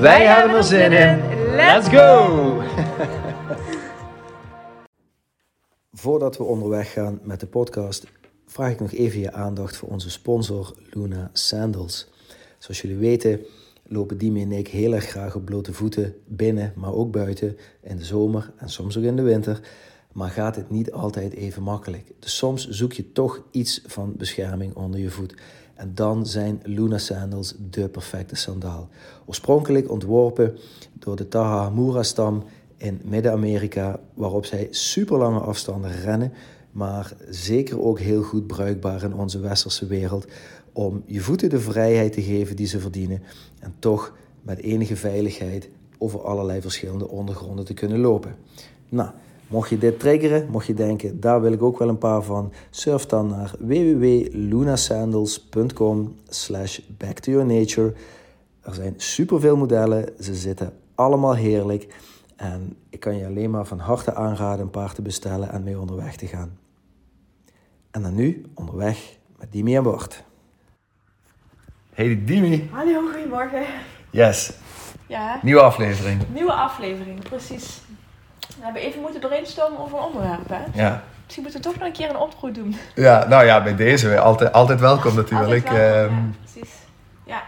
Wij hebben er zin in. Let's go! Voordat we onderweg gaan met de podcast, vraag ik nog even je aandacht voor onze sponsor Luna Sandals. Zoals jullie weten lopen Dieme en ik heel erg graag op blote voeten binnen, maar ook buiten, in de zomer en soms ook in de winter. Maar gaat het niet altijd even makkelijk. Dus soms zoek je toch iets van bescherming onder je voet. En dan zijn Luna Sandals de perfecte sandaal. Oorspronkelijk ontworpen door de Tarahumara-stam in Midden-Amerika, waarop zij super lange afstanden rennen, maar zeker ook heel goed bruikbaar in onze westerse wereld, om je voeten de vrijheid te geven die ze verdienen en toch met enige veiligheid over allerlei verschillende ondergronden te kunnen lopen. Nou, mocht je dit triggeren, mocht je denken, daar wil ik ook wel een paar van, surf dan naar www.lunasandals.com/backtoyournature. Er zijn superveel modellen, ze zitten allemaal heerlijk en ik kan je alleen maar van harte aanraden een paar te bestellen en mee onderweg te gaan. En dan nu, onderweg met Dieme en Bart. Hey Dieme. Hallo, goedemorgen. Yes. Ja. Nieuwe aflevering. Nieuwe aflevering, precies. We hebben even moeten brainstormen over onderwerpen. Ja. Misschien moeten we toch nog een keer een oproep doen. Ja, nou ja, bij deze. Altijd welkom natuurlijk. Altijd welkom, ja, precies. Ja.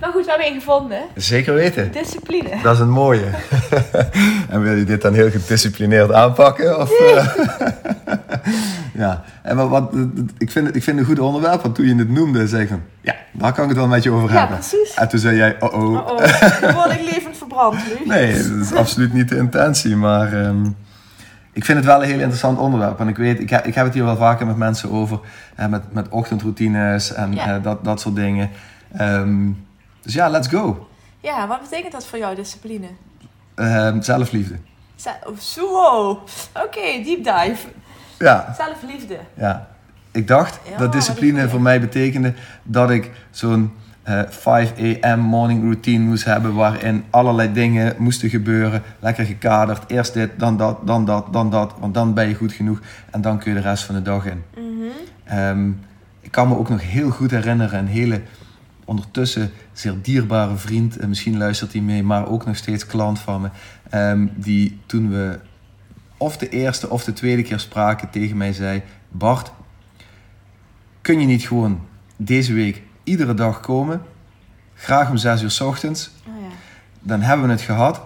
Maar goed, we hebben een gevonden. Zeker weten. Discipline. Dat is een mooie. En wil je dit dan heel gedisciplineerd aanpakken? Of, nee. Ja. En ik vind het een goed onderwerp. Want toen je het noemde, zei ik van, ja, daar kan ik het wel met je over hebben. Ja, precies. En toen zei jij, oh. Word ik levend verbrand nu? Nee, dat is absoluut niet de intentie. Maar ik vind het wel een heel interessant onderwerp. En ik weet, ik heb het hier wel vaker met mensen over. Met ochtendroutines en ja. dat soort dingen. Dus ja, let's go. Ja, wat betekent dat voor jou, discipline? Zelfliefde. Oké, deep dive. Ja. Zelfliefde. Ja. Ik dacht dat discipline voor mij betekende dat ik zo'n 5 a.m. morning routine moest hebben, waarin allerlei dingen moesten gebeuren. Lekker gekaderd. Eerst dit, dan dat. Want dan ben je goed genoeg. En dan kun je de rest van de dag in. Mm-hmm. Ik kan me ook nog heel goed herinneren een hele, ondertussen zeer dierbare vriend, misschien luistert hij mee, maar ook nog steeds klant van me, die toen we of de eerste of de tweede keer spraken tegen mij zei, Bart, kun je niet gewoon deze week iedere dag komen, graag om 6 uur 's ochtends, dan hebben we het gehad,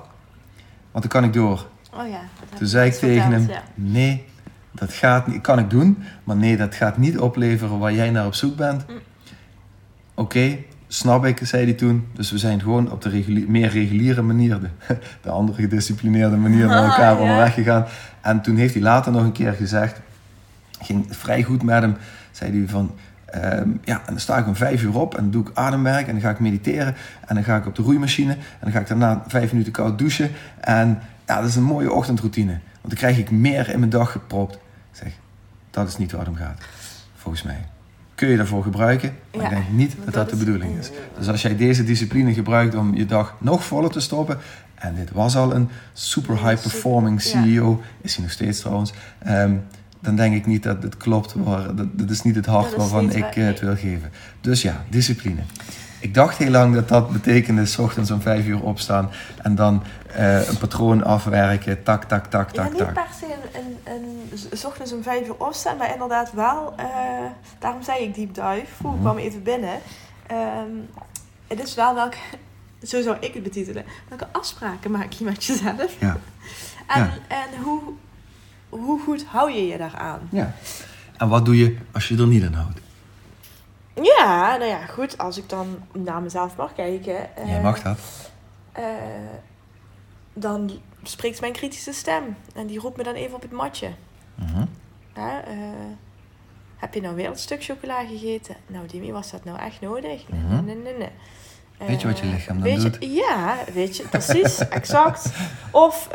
want dan kan ik door. Toen zei ik tegen hem, nee, dat gaat niet, kan ik doen, maar nee, dat gaat niet opleveren waar jij naar op zoek bent. Oké, snap ik, zei hij toen. Dus we zijn gewoon op de meer reguliere manier, de andere gedisciplineerde manier, met elkaar onderweg gegaan. En toen heeft hij later nog een keer gezegd, ging vrij goed met hem, zei hij van, en dan sta ik om 5 uur op en doe ik ademwerk en dan ga ik mediteren en dan ga ik op de roeimachine en dan ga ik daarna 5 minuten koud douchen. En ja, dat is een mooie ochtendroutine, want dan krijg ik meer in mijn dag gepropt. Ik zeg, dat is niet waar het om gaat, volgens mij. Kun je daarvoor gebruiken, maar ik denk niet dat de bedoeling is. Dus als jij deze discipline gebruikt om je dag nog voller te stoppen, en dit was al een super high-performing CEO, is hij nog steeds trouwens, dan denk ik niet dat het klopt, maar dat is niet het hart waarvan ik het wil geven. Dus ja, discipline. Ik dacht heel lang dat betekende 's ochtends om 5 uur opstaan en dan een patroon afwerken, tak. Niet per se een 's ochtends om 5 uur opstaan, maar inderdaad wel, daarom zei ik deep dive, kwam even binnen. Het is wel welke, zo zou ik het betitelen, welke afspraken maak je met jezelf? Ja. En hoe goed hou je je daaraan? Ja. En wat doe je als je er niet aan houdt? Ja, nou ja, goed. Als ik dan naar mezelf mag kijken. Jij mag dat. Dan spreekt mijn kritische stem. En die roept me dan even op het matje. Mm-hmm. Heb je nou weer een stuk chocola gegeten? Nou, Dieme, was dat nou echt nodig? Nee. Weet je wat je lichaam dan doet? Ja, weet je, precies, exact. Of,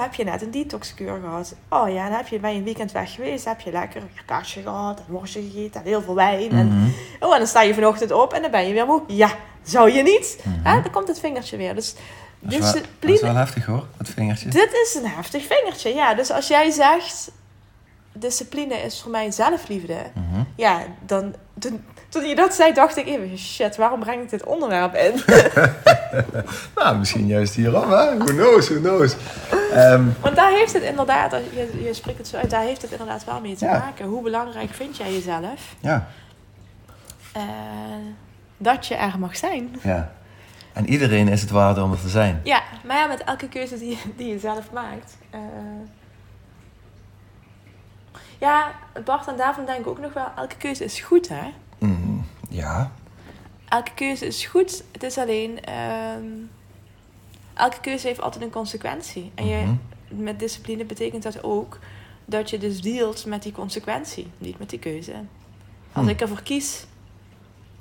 heb je net een detoxkuur gehad? Oh ja, dan ben je een weekend weg geweest, heb je lekker een kastje gehad, een worstje gegeten en heel veel wijn. Mm-hmm. En dan sta je vanochtend op en dan ben je weer moe. Ja, zou je niet? Mm-hmm. Dan komt het vingertje weer. Dus, dat is wel heftig hoor, dat vingertje. Dit is een heftig vingertje, ja. Dus als jij zegt, discipline is voor mij zelfliefde. Mm-hmm. Ja, dan... Toen je dat zei, dacht ik even, shit, waarom breng ik dit onderwerp in? Nou, misschien juist hierom, hè? Who knows, who knows. Want daar heeft het inderdaad, je spreekt het zo uit, daar heeft het inderdaad wel mee te maken. Hoe belangrijk vind jij jezelf? Ja. Dat je er mag zijn. Ja. En iedereen is het waard om het te zijn. Ja, maar ja, met elke keuze die je zelf maakt... Ja, Bart, en daarvan denk ik ook nog wel, elke keuze is goed, hè? Mm, ja. Elke keuze is goed. Het is alleen... elke keuze heeft altijd een consequentie. En met discipline betekent dat ook... dat je dus dealt met die consequentie. Niet met die keuze. Als ik ervoor kies...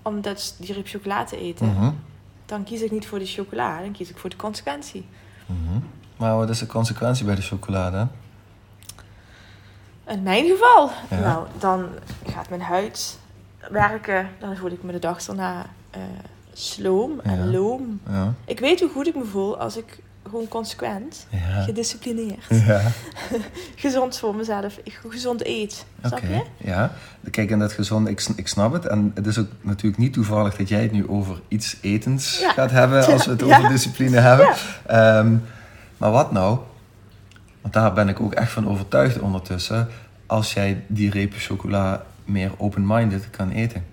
om dat die chocola te eten... dan kies ik niet voor de chocola. Dan kies ik voor de consequentie. Mm-hmm. Maar wat is de consequentie bij de chocolade? In mijn geval? Ja. Nou, dan gaat mijn huid... werken, dan voel ik me de dag daarna sloom en loom. Ja. Ik weet hoe goed ik me voel als ik gewoon consequent, gedisciplineerd, gezond voor mezelf, gezond eet. Snap je? Ja, kijk, en dat gezond, ik snap het. En het is ook natuurlijk niet toevallig dat jij het nu over iets etens gaat hebben, als we het over discipline hebben. Ja. Maar wat nou? Want daar ben ik ook echt van overtuigd ondertussen. Als jij die reep chocola... meer open-minded kan eten.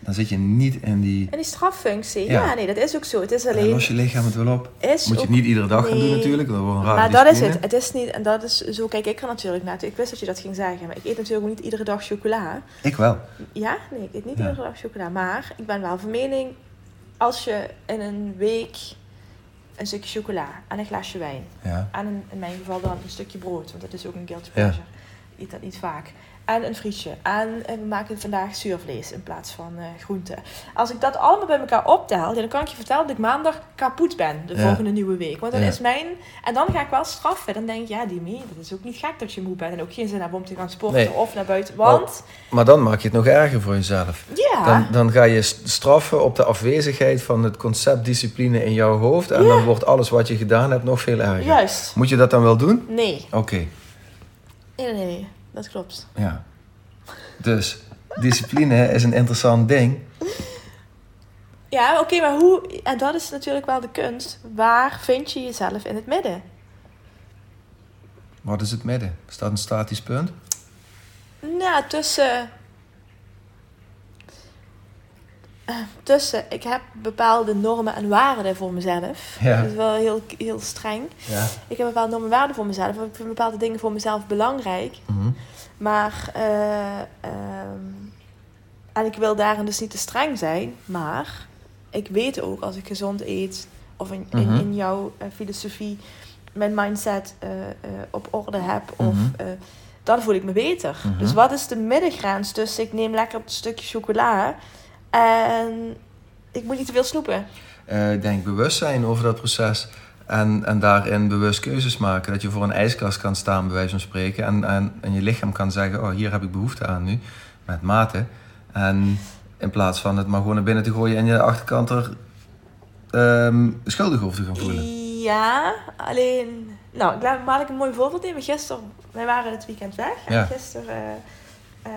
Dan zit je niet in die... in die straffunctie. Ja, nee, dat is ook zo. Het is alleen... Dan los je lichaam het wel op. Moet je het niet iedere dag gaan doen natuurlijk. Dat wordt een rare discipline. Dat is het. Het is niet... En dat is... Zo kijk ik er natuurlijk naar. Ik wist dat je dat ging zeggen. Maar ik eet natuurlijk ook niet iedere dag chocola. Ik wel. Ja? Nee, ik eet niet iedere dag chocola. Maar ik ben wel van mening... als je in een week... een stukje chocola... en een glaasje wijn... en in mijn geval dan een stukje brood... want dat is ook een guilty pleasure. Ik eet dat niet vaak... en een frietje. En we maken vandaag zuurvlees in plaats van groente. Als ik dat allemaal bij elkaar optel... dan kan ik je vertellen dat ik maandag kapot ben. De volgende nieuwe week. Want dan is mijn... En dan ga ik wel straffen. Dan denk ik, ja, Dieme, dat is ook niet gek dat je moe bent. En ook geen zin hebben om te gaan sporten of naar buiten. Want... Maar dan maak je het nog erger voor jezelf. Ja. Dan ga je straffen op de afwezigheid van het concept discipline in jouw hoofd. En dan wordt alles wat je gedaan hebt nog veel erger. Juist. Moet je dat dan wel doen? Nee. Oké. Nee. Dat klopt. Ja. Dus, discipline is een interessant ding. Ja, oké, maar hoe... En dat is natuurlijk wel de kunst. Waar vind je jezelf in het midden? Wat is het midden? Is dat een statisch punt? Nou, tussen. Ik heb bepaalde normen en waarden voor mezelf. Ja. Dat is wel heel, heel streng. Ja. Ik heb bepaalde normen en waarden voor mezelf. Ik vind bepaalde dingen voor mezelf belangrijk. Mm-hmm. Maar... en ik wil daarin dus niet te streng zijn. Maar ik weet ook als ik gezond eet... of in jouw filosofie mijn mindset op orde heb... of dan voel ik me beter. Mm-hmm. Dus wat is de middengrens tussen... ik neem lekker een stukje chocola... en ik moet niet te veel snoepen. Ik denk bewust zijn over dat proces. En daarin bewust keuzes maken. Dat je voor een ijskast kan staan, bij wijze van spreken. En je lichaam kan zeggen, oh, hier heb ik behoefte aan nu. Met mate. En in plaats van het maar gewoon naar binnen te gooien... en je achterkant er schuldig over te gaan voelen. Ja, alleen... Nou, laat ik een mooi voorbeeld nemen. Gisteren, wij waren het weekend weg. Ja. En gisteren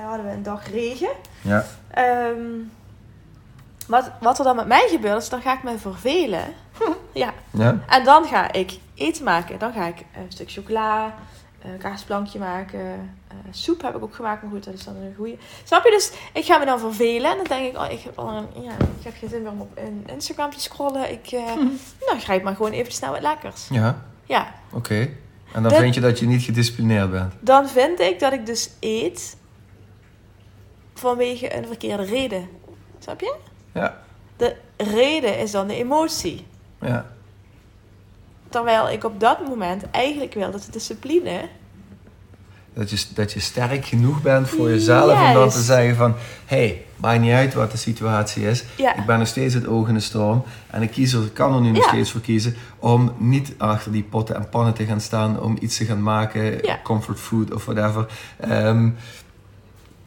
hadden we een dag regen. Ja. Wat er dan met mij gebeurt, is dan ga ik me vervelen. Ja. En dan ga ik eten maken. Dan ga ik een stuk chocola, een kaasplankje maken. Soep heb ik ook gemaakt, maar goed, dat is dan een goeie. Snap je? Dus ik ga me dan vervelen. En dan denk ik, ik heb geen zin meer om op Instagram te scrollen. Nou, grijp maar gewoon even snel wat lekkers. Ja. Oké. En dan vind je dat je niet gedisciplineerd bent? Dan vind ik dat ik dus eet vanwege een verkeerde reden. Snap je? Ja. De reden is dan de emotie. Ja. Terwijl ik op dat moment eigenlijk wil dat de discipline... Dat je sterk genoeg bent voor jezelf om dan te zeggen van... Hé, Maakt niet uit wat de situatie is. Ja. Ik ben nog steeds het oog in de storm. En de kiezer kan er nu nog steeds voor kiezen om niet achter die potten en pannen te gaan staan. Om iets te gaan maken, comfort food of whatever.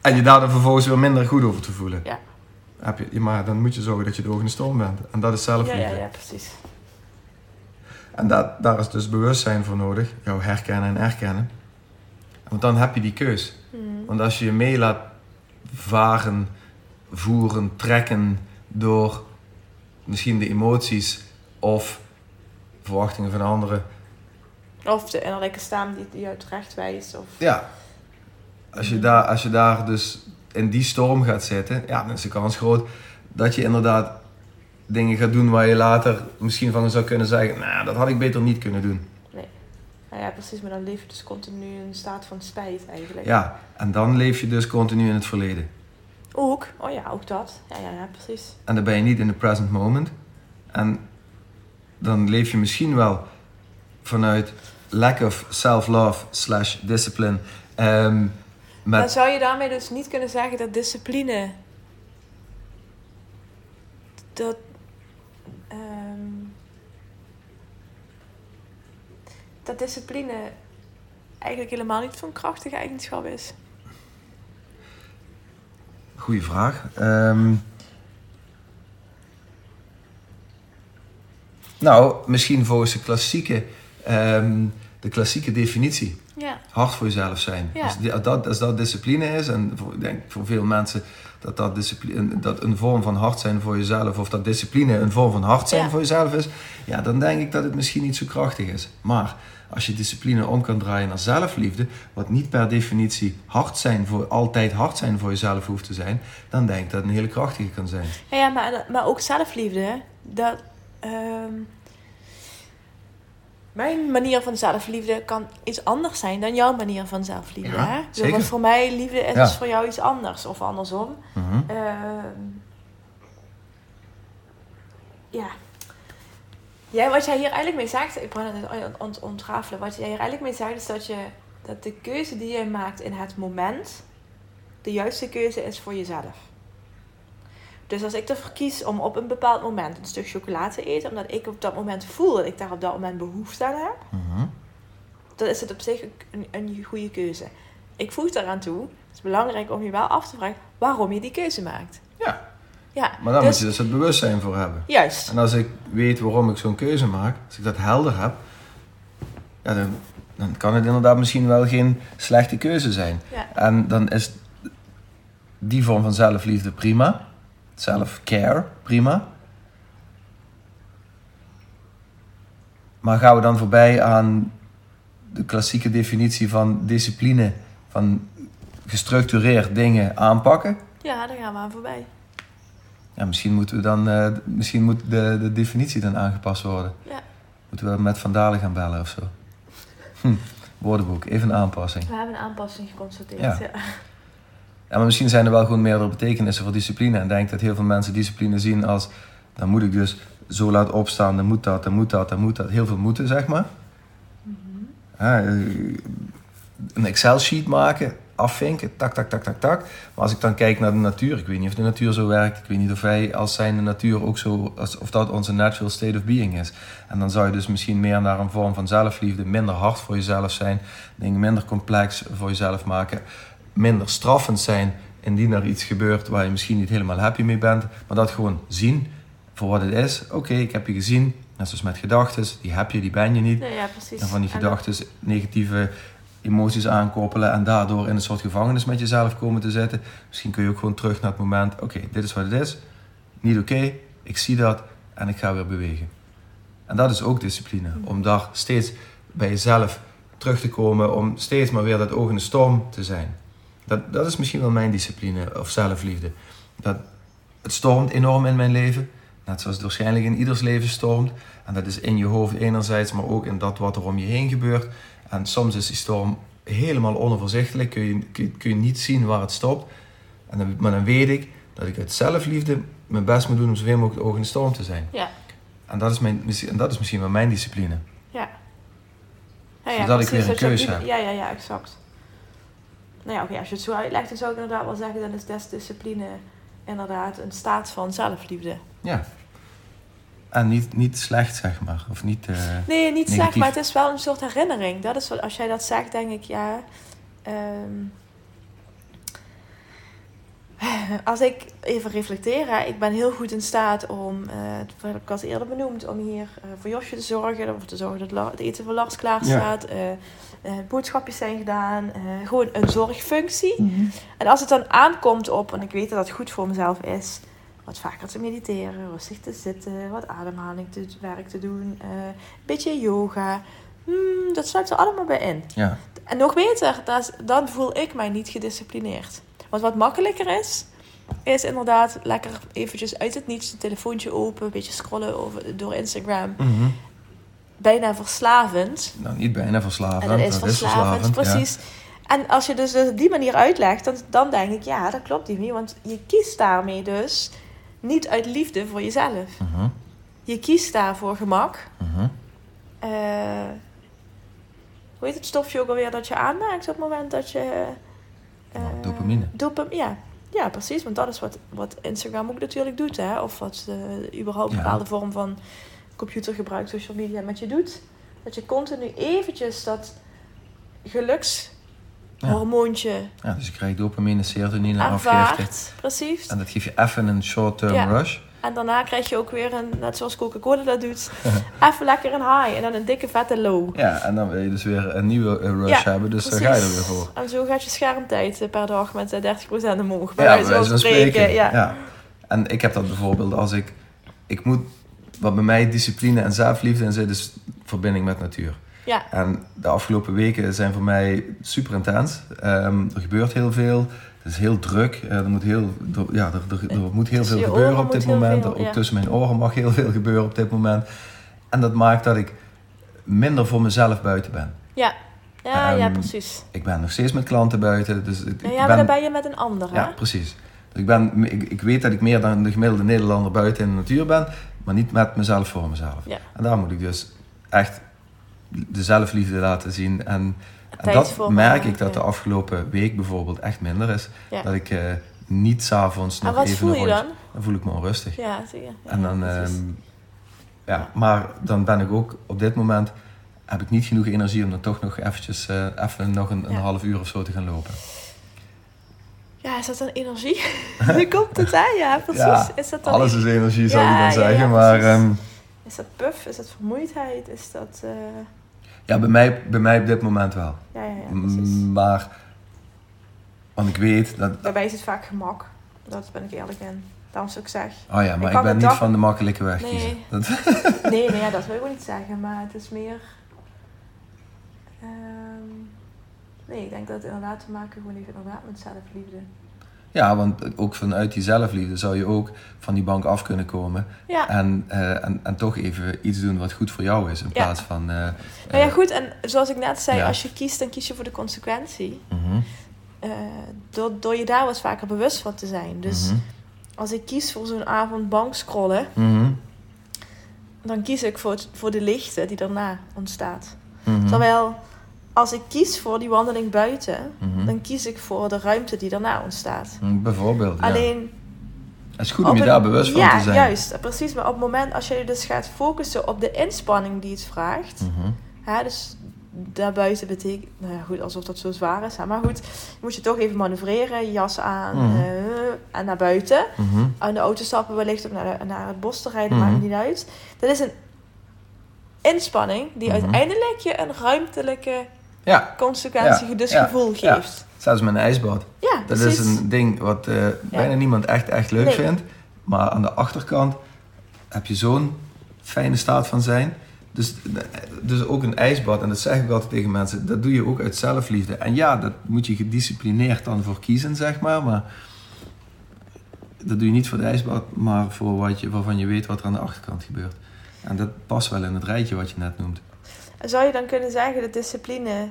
En je daar dan vervolgens weer minder goed over te voelen. Ja. Maar dan moet je zorgen dat je het oog in de storm bent. En dat is zelfliefde. Ja, precies. En daar is dus bewustzijn voor nodig. Jou herkennen en erkennen. Want dan heb je die keus. Mm. Want als je je mee laat varen, voeren, trekken door misschien de emoties of verwachtingen van anderen. Of de innerlijke stem die jou terecht wijst. Of... Ja. Als je daar dus in die storm gaat zitten, ja, dan is de kans groot dat je inderdaad dingen gaat doen waar je later misschien van zou kunnen zeggen, nou, dat had ik beter niet kunnen doen. Nee. Nou ja, precies, maar dan leef je dus continu in een staat van spijt eigenlijk. Ja, en dan leef je dus continu in het verleden. Ook, oh ja, ook dat. Ja, precies. En dan ben je niet in the present moment. En dan leef je misschien wel vanuit lack of self-love / discipline. Dan zou je daarmee dus niet kunnen zeggen dat discipline... Dat... dat discipline eigenlijk helemaal niet van krachtige eigenschap is. Goeie vraag. Misschien volgens de klassieke definitie. Ja. Hard voor jezelf zijn. Ja. Dus als dat discipline is, en ik denk voor veel mensen dat discipline, dat een vorm van hard zijn voor jezelf, of dat discipline een vorm van hard zijn voor jezelf is, ja, dan denk ik dat het misschien niet zo krachtig is. Maar als je discipline om kan draaien naar zelfliefde, wat niet per definitie altijd hard zijn voor jezelf hoeft te zijn, dan denk ik dat het een hele krachtige kan zijn. Ja, maar ook zelfliefde, dat... Mijn manier van zelfliefde kan iets anders zijn dan jouw manier van zelfliefde. Ja, hè? Dus wat voor mij liefde is, is voor jou iets anders. Of andersom. Mm-hmm. Wat jij hier eigenlijk mee zegt... Ik ben het ontrafelen. Wat jij hier eigenlijk mee zegt is dat de keuze die jij maakt in het moment... de juiste keuze is voor jezelf. Dus als ik ervoor kies om op een bepaald moment een stuk chocola te eten... omdat ik op dat moment voel dat ik daar op dat moment behoefte aan heb... Mm-hmm. dan is het op zich een goede keuze. Ik voeg daaraan toe, het is belangrijk om je wel af te vragen... waarom je die keuze maakt. Ja. Maar dan moet je dus het bewustzijn voor hebben. Juist. En als ik weet waarom ik zo'n keuze maak, als ik dat helder heb... Ja, dan kan het inderdaad misschien wel geen slechte keuze zijn. Ja. En dan is die vorm van zelfliefde prima... Self-care, prima. Maar gaan we dan voorbij aan de klassieke definitie van discipline, van gestructureerd dingen aanpakken? Ja, daar gaan we aan voorbij. Ja, misschien moet de definitie dan aangepast worden. Ja. Moeten we met Van Dale gaan bellen of zo? Woordenboek, even een aanpassing. We hebben een aanpassing geconstateerd, ja. Ja, maar misschien zijn er wel gewoon meerdere betekenissen voor discipline. En ik denk dat heel veel mensen discipline zien als... dan moet ik dus zo laat opstaan, dan moet dat. Heel veel moeten, zeg maar. Mm-hmm. Ja, een Excel-sheet maken, afvinken, tak. Maar als ik dan kijk naar de natuur... ik weet niet of de natuur zo werkt. Ik weet niet of wij als zijnde natuur ook zo... of dat onze natural state of being is. En dan zou je dus misschien meer naar een vorm van zelfliefde... minder hard voor jezelf zijn. Dingen minder complex voor jezelf maken... minder straffend zijn indien er iets gebeurt waar je misschien niet helemaal happy mee bent. Maar dat gewoon zien voor wat het is. Oké, ik heb je gezien. Net zoals met gedachten. Die heb je, die ben je niet. Ja, precies. En van die gedachten negatieve emoties aankoppelen. En daardoor in een soort gevangenis met jezelf komen te zitten. Misschien kun je ook gewoon terug naar het moment. Oké, dit is wat het is. Niet oké. Ik zie dat. En ik ga weer bewegen. En dat is ook discipline. Om daar steeds bij jezelf terug te komen. Om steeds maar weer dat oog in de storm te zijn. Dat is misschien wel mijn discipline of zelfliefde. Het stormt enorm in mijn leven. Net zoals het waarschijnlijk in ieders leven stormt. En dat is in je hoofd enerzijds, maar ook in dat wat er om je heen gebeurt. En soms is die storm helemaal onoverzichtelijk. Kun je niet zien waar het stopt. Maar dan weet ik dat ik uit zelfliefde mijn best moet doen om zoveel mogelijk de ogen in de storm te zijn. Ja. En dat is misschien wel mijn discipline. Ja. Zodat ik weer een keuze heb. Ja, exact. Nou ja, als je het zo uitlegt, dan zou ik inderdaad wel zeggen... dan is discipline inderdaad een staat van zelfliefde. Ja. En niet slecht, zeg maar. Of niet nee, niet negatief. Slecht, maar het is wel een soort herinnering. Dat is wat, als jij dat zegt, denk ik, ja... Als ik even reflecteer, hè, ik ben heel goed in staat om, dat heb ik al eerder benoemd, om hier voor Josje te zorgen. Of te zorgen dat het eten voor Lars klaar staat. Ja. Boodschapjes zijn gedaan. Gewoon een zorgfunctie. Mm-hmm. En als het dan aankomt op, en ik weet dat dat goed voor mezelf is, wat vaker te mediteren, rustig te zitten, wat ademhaling te werk te doen, een beetje yoga. Dat sluit er allemaal bij in. Ja. En nog beter, dan voel ik mij niet gedisciplineerd. Want wat makkelijker is, is inderdaad lekker eventjes uit het niets een telefoontje open, een beetje scrollen door Instagram. Mm-hmm. Bijna verslavend. Nou, niet bijna verslavend. En dat is verslavend, precies. Ja. En als je dus die manier uitlegt, dan denk ik, ja, dat klopt niet meer. Want je kiest daarmee dus niet uit liefde voor jezelf. Mm-hmm. Je kiest daar voor gemak. Mm-hmm. Hoe heet het stofje ook alweer dat je aanmaakt op het moment dat je... dopamine. Ja, precies. Want dat is wat Instagram ook natuurlijk doet. Hè? Of wat überhaupt een bepaalde vorm van computergebruik, social media met je doet. Dat je continu eventjes dat gelukshormoontje... Ja, dus je krijgt dopamine, serotonine afgeeft. Precies. En dat geeft je even een short-term rush. En daarna krijg je ook weer een, net zoals Coca-Cola dat doet, even lekker een high en dan een dikke vette low. Ja, en dan wil je dus weer een nieuwe rush hebben, dus precies. Daar ga je er weer voor. En zo gaat je schermtijd per dag met 30% omhoog. Bij wijze van spreken. Ja. En ik heb dat bijvoorbeeld als ik moet, wat bij mij discipline en zelfliefde in zit, is verbinding met natuur. Ja. En de afgelopen weken zijn voor mij super intens. Er gebeurt heel veel. Het is heel druk, er moet heel veel gebeuren op dit moment. Ook tussen mijn oren mag heel veel gebeuren op dit moment. En dat maakt dat ik minder voor mezelf buiten ben. Ja, precies. Ik ben nog steeds met klanten buiten. Dus maar dan ben je met een ander, hè? Ja, precies. Dus ik weet dat ik meer dan de gemiddelde Nederlander buiten in de natuur ben, maar niet met mezelf voor mezelf. Ja. En daar moet ik dus echt de zelfliefde laten zien en dat merk ik dat de afgelopen week bijvoorbeeld echt minder is. Ja. Dat ik niet 's avonds nog even... En wat voel je dan? Dan voel ik me onrustig. Ja, zie je. En dan... Maar dan ben ik ook op dit moment... heb ik niet genoeg energie om dan toch nog eventjes... een half uur of zo te gaan lopen. Ja, is dat dan energie? Nu komt het, hè? Ja, precies. Ja, is dat dan alles is energie, zou je dan zeggen. Maar... is dat puff? Is dat vermoeidheid? Is dat... Ja, bij mij op dit moment wel. Ja, precies. Maar, want ik weet dat... Bij mij is het vaak gemak. Dat ben ik eerlijk in. Daarom zou ik zeggen... Oh ja, maar ik ben niet van de makkelijke weg kiezen. Dat... Nee, dat wil ik ook niet zeggen. Maar het is meer... ik denk dat het inderdaad te maken gewoon even met zelfliefde. Ja, want ook vanuit die zelfliefde zou je ook van die bank af kunnen komen. Ja. En toch even iets doen wat goed voor jou is. In plaats van... goed, en zoals ik net zei, als je kiest, dan kies je voor de consequentie. Mm-hmm. Door je daar wat vaker bewust van te zijn. Dus als ik kies voor zo'n avond bank scrollen... Mm-hmm. dan kies ik voor de lichten die daarna ontstaat. Mm-hmm. Terwijl... Als ik kies voor die wandeling buiten... Mm-hmm. dan kies ik voor de ruimte die daarna ontstaat. Bijvoorbeeld, alleen... Het is goed om je daar bewust van te zijn. Ja, juist. Precies. Maar op het moment als je dus gaat focussen op de inspanning die het vraagt... Mm-hmm. Dus daarbuiten betekent... Nou ja, goed, alsof dat zo zwaar is. Hè, maar goed, moet je toch even manoeuvreren. Jas aan en naar buiten. Mm-hmm. Aan de auto stappen wellicht om naar het bos te rijden. Mm-hmm. Maakt niet uit. Dat is een inspanning die uiteindelijk je een ruimtelijke... consequentie gevoel geeft. Zelfs met een ijsbad. Ja, dat precies. Is een ding wat bijna niemand echt leuk vindt. Maar aan de achterkant heb je zo'n fijne staat van zijn. Dus ook een ijsbad, en dat zeg ik altijd tegen mensen, dat doe je ook uit zelfliefde. En ja, dat moet je gedisciplineerd dan voor kiezen, zeg maar dat doe je niet voor het ijsbad, maar voor waarvan je weet wat er aan de achterkant gebeurt. En dat past wel in het rijtje wat je net noemt. Zou je dan kunnen zeggen dat discipline...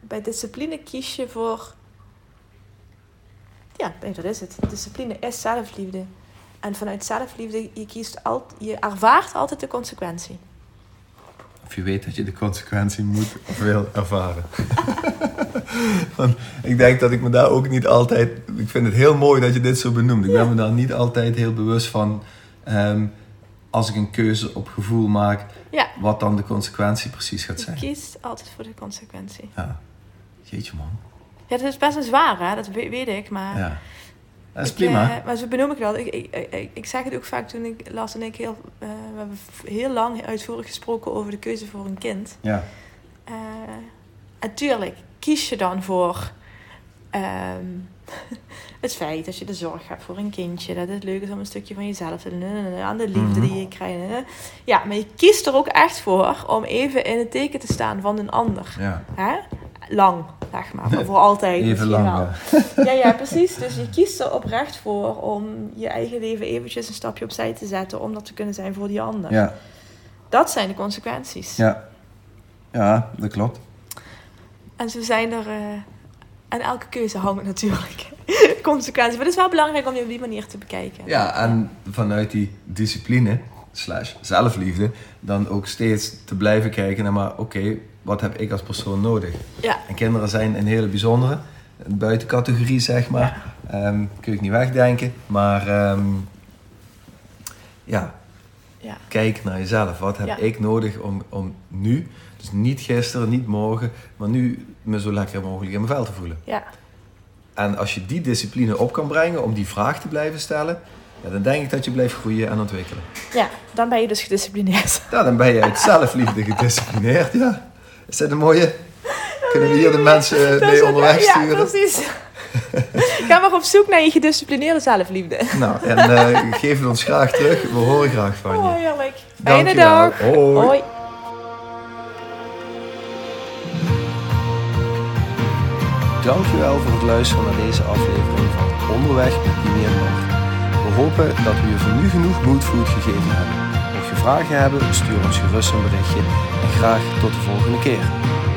Bij discipline kies je voor... Ja, nee, dat is het. Discipline is zelfliefde. En vanuit zelfliefde, je ervaart altijd de consequentie. of je weet dat je de consequentie moet of wil ervaren. Want ik denk dat ik me daar ook niet altijd... Ik vind het heel mooi dat je dit zo benoemt. Ik ben me daar niet altijd heel bewust van... als ik een keuze op gevoel maak... Ja. Wat dan de consequentie precies gaat zijn. Ik kies altijd voor de consequentie. Ja. Jeetje man. Ja, dat is best een zwaar, hè? Dat weet ik, maar... Ja. Dat is prima. Maar zo benoem ik dat. Ik zeg het ook vaak toen ik, Lars en ik, we hebben heel lang uitvoerig gesproken over de keuze voor een kind. Ja. Natuurlijk kies je dan voor het feit dat je de zorg hebt voor een kindje. Dat het leuk is om een stukje van jezelf te doen. Aan de liefde die je krijgt. Ja, maar je kiest er ook echt voor om even in het teken te staan van een ander. Ja. Hè? Lang, zeg maar. Voor altijd. Even lang, wel. Ja, precies. Dus je kiest er oprecht voor om je eigen leven eventjes een stapje opzij te zetten. Om dat te kunnen zijn voor die ander. Ja. Dat zijn de consequenties. Ja, dat klopt. En zo zijn er... aan elke keuze hangt natuurlijk consequenties. Maar het is wel belangrijk om je op die manier te bekijken. Ja, en vanuit die discipline / zelfliefde... dan ook steeds te blijven kijken naar... maar oké, wat heb ik als persoon nodig? Ja. En kinderen zijn een hele bijzondere. Een buitencategorie, zeg maar. Ja. Kun je niet wegdenken. Maar kijk naar jezelf. Wat heb ik nodig om nu... Dus niet gisteren, niet morgen, maar nu me zo lekker mogelijk in mijn vel te voelen. Ja. En als je die discipline op kan brengen om die vraag te blijven stellen... Ja, dan denk ik dat je blijft groeien en ontwikkelen. Ja, dan ben je dus gedisciplineerd. Ja, dan ben je uit zelfliefde gedisciplineerd, ja. Is dat een mooie? Kunnen we hier de mensen mee onderweg sturen? Ja, precies. Ga maar op zoek naar je gedisciplineerde zelfliefde. Nou, en geef het ons graag terug. We horen graag van je. Oh, heerlijk. Fijne dag. Hoi. Dankjewel voor het luisteren naar deze aflevering van Onderweg met Dieme en Bart. We hopen dat we je voor nu genoeg moodfood gegeven hebben. Mocht je vragen hebben, stuur ons gerust een berichtje en graag tot de volgende keer.